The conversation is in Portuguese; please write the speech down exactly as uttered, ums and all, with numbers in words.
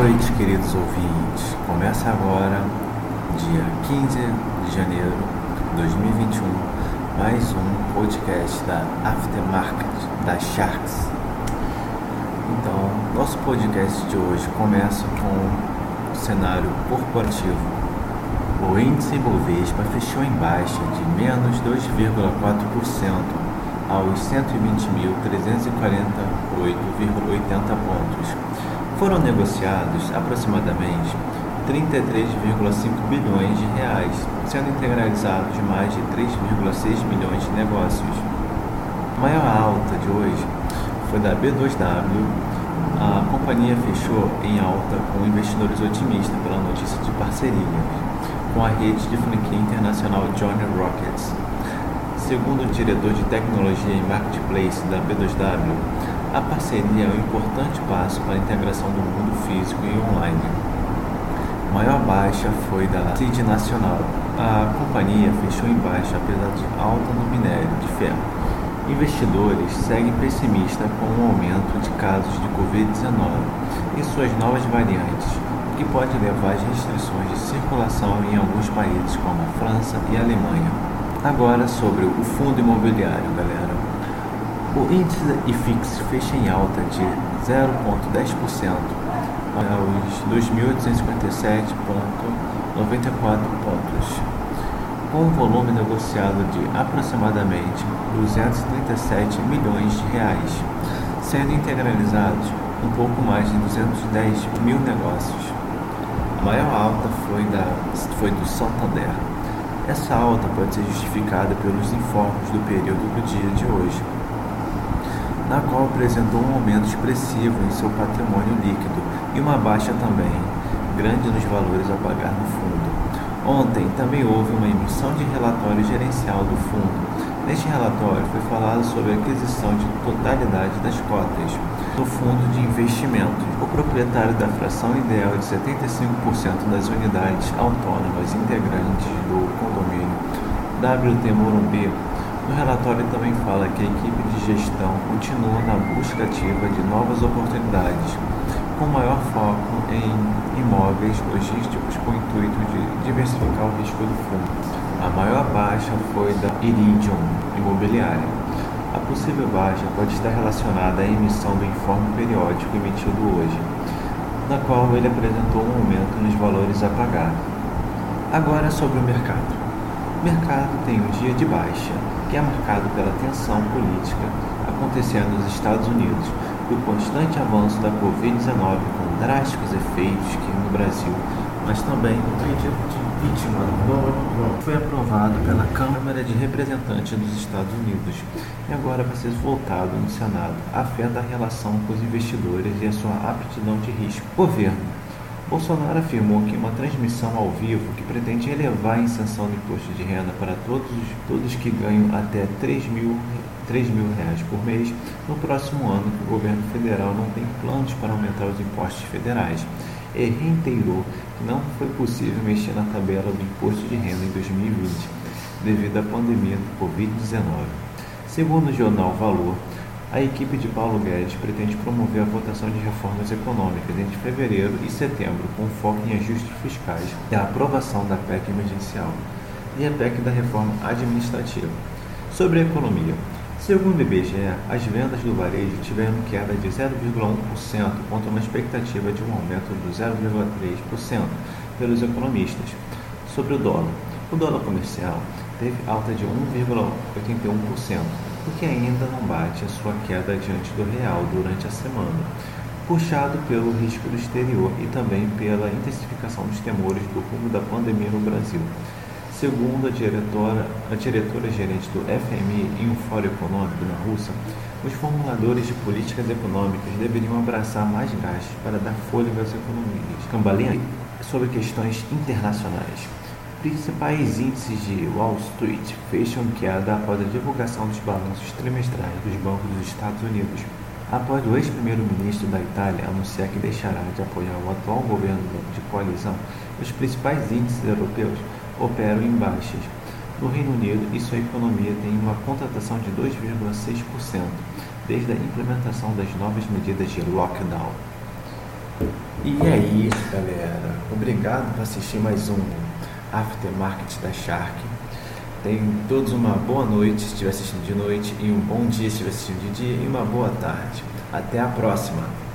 Boa noite, queridos ouvintes. Começa agora, dia quinze de janeiro de dois mil e vinte e um, mais um podcast da Aftermarket, da Sharks. Então, nosso podcast de hoje começa com o cenário corporativo. O índice Bovespa fechou em baixa de menos dois vírgula quatro por cento aos cento e vinte mil trezentos e quarenta e oito vírgula oitenta pontos. Foram negociados aproximadamente trinta e três vírgula cinco bilhões de reais, sendo integralizados mais de três vírgula seis milhões de negócios. A maior alta de hoje foi da B dois W. A companhia fechou em alta com investidores otimistas pela notícia de parcerias com a rede de franquia internacional Johnny Rockets. Segundo o diretor de tecnologia e marketplace da B dois W, a parceria é um importante passo para a integração do mundo físico e online. A maior baixa foi da C S N Nacional. A companhia fechou em baixa apesar de alta no minério de ferro. Investidores seguem pessimistas com o aumento de casos de covid dezenove e suas novas variantes, o que pode levar às restrições de circulação em alguns países como a França e a Alemanha. Agora sobre o fundo imobiliário, galera. O índice I F I X fecha em alta de zero vírgula dez por cento aos dois mil oitocentos e cinquenta e sete vírgula noventa e quatro pontos, com um volume negociado de aproximadamente duzentos e trinta e sete milhões de reais, sendo integralizados um pouco mais de duzentos e dez mil negócios. A maior alta foi, da, foi do Santander. Essa alta pode ser justificada pelos informes do período do dia de hoje, na qual apresentou um aumento expressivo em seu patrimônio líquido e uma baixa também grande nos valores a pagar no fundo. Ontem também houve uma emissão de relatório gerencial do fundo. Neste relatório foi falado sobre a aquisição de totalidade das cotas do fundo de investimento. O proprietário da fração ideal de setenta e cinco por cento das unidades autônomas integrantes do condomínio W T Morumbi. O relatório também fala que a equipe de gestão continua na busca ativa de novas oportunidades, com maior foco em imóveis logísticos com o intuito de diversificar o risco do fundo. A maior baixa foi da Iridium Imobiliária. A possível baixa pode estar relacionada à emissão do informe periódico emitido hoje, na qual ele apresentou um aumento nos valores a pagar. Agora sobre o mercado. O mercado tem um dia de baixa, que é marcado pela tensão política acontecendo nos Estados Unidos e o constante avanço da covid dezenove com drásticos efeitos que no Brasil, mas também o pedido de impeachment foi aprovado pela Câmara de Representantes dos Estados Unidos e agora vai ser votado no Senado, afeta a relação com os investidores e a sua aptidão de risco. Governo. Bolsonaro afirmou que uma transmissão ao vivo que pretende elevar a isenção do imposto de renda para todos, todos que ganham até três mil reais por mês no próximo ano, que o governo federal não tem planos para aumentar os impostos federais, e reiterou que não foi possível mexer na tabela do imposto de renda em dois mil e vinte devido à pandemia do covid dezenove. Segundo o jornal Valor, a equipe de Paulo Guedes pretende promover a votação de reformas econômicas entre fevereiro e setembro, com foco em ajustes fiscais e a aprovação da P E C emergencial e a P E C da reforma administrativa. Sobre a economia, segundo o I B G E, as vendas do varejo tiveram queda de zero vírgula um por cento contra uma expectativa de um aumento de zero vírgula três por cento pelos economistas. Sobre o dólar, o dólar comercial teve alta de um vírgula oitenta e um por cento. O que ainda não bate a sua queda diante do real durante a semana, puxado pelo risco do exterior e também pela intensificação dos temores do rumo da pandemia no Brasil. Segundo a diretora, a diretora-gerente do F M I em um fórum econômico na Rússia, os formuladores de políticas econômicas deveriam abraçar mais gastos para dar fôlego às economias cambaleantes sobre questões internacionais. Principais índices de Wall Street fecham queda após a divulgação dos balanços trimestrais dos bancos dos Estados Unidos, após o ex-primeiro-ministro da Itália anunciar que deixará de apoiar o atual governo de coalizão. Os principais índices europeus operam em baixas. No Reino Unido, e sua economia tem uma contratação de dois vírgula seis por cento desde a implementação das novas medidas de lockdown. E é isso, galera. Obrigado por assistir mais um Aftermarket da Shark. Tenham todos uma boa noite, se estiver assistindo de noite, e um bom dia, se estiver assistindo de dia, e uma boa tarde. Até a próxima!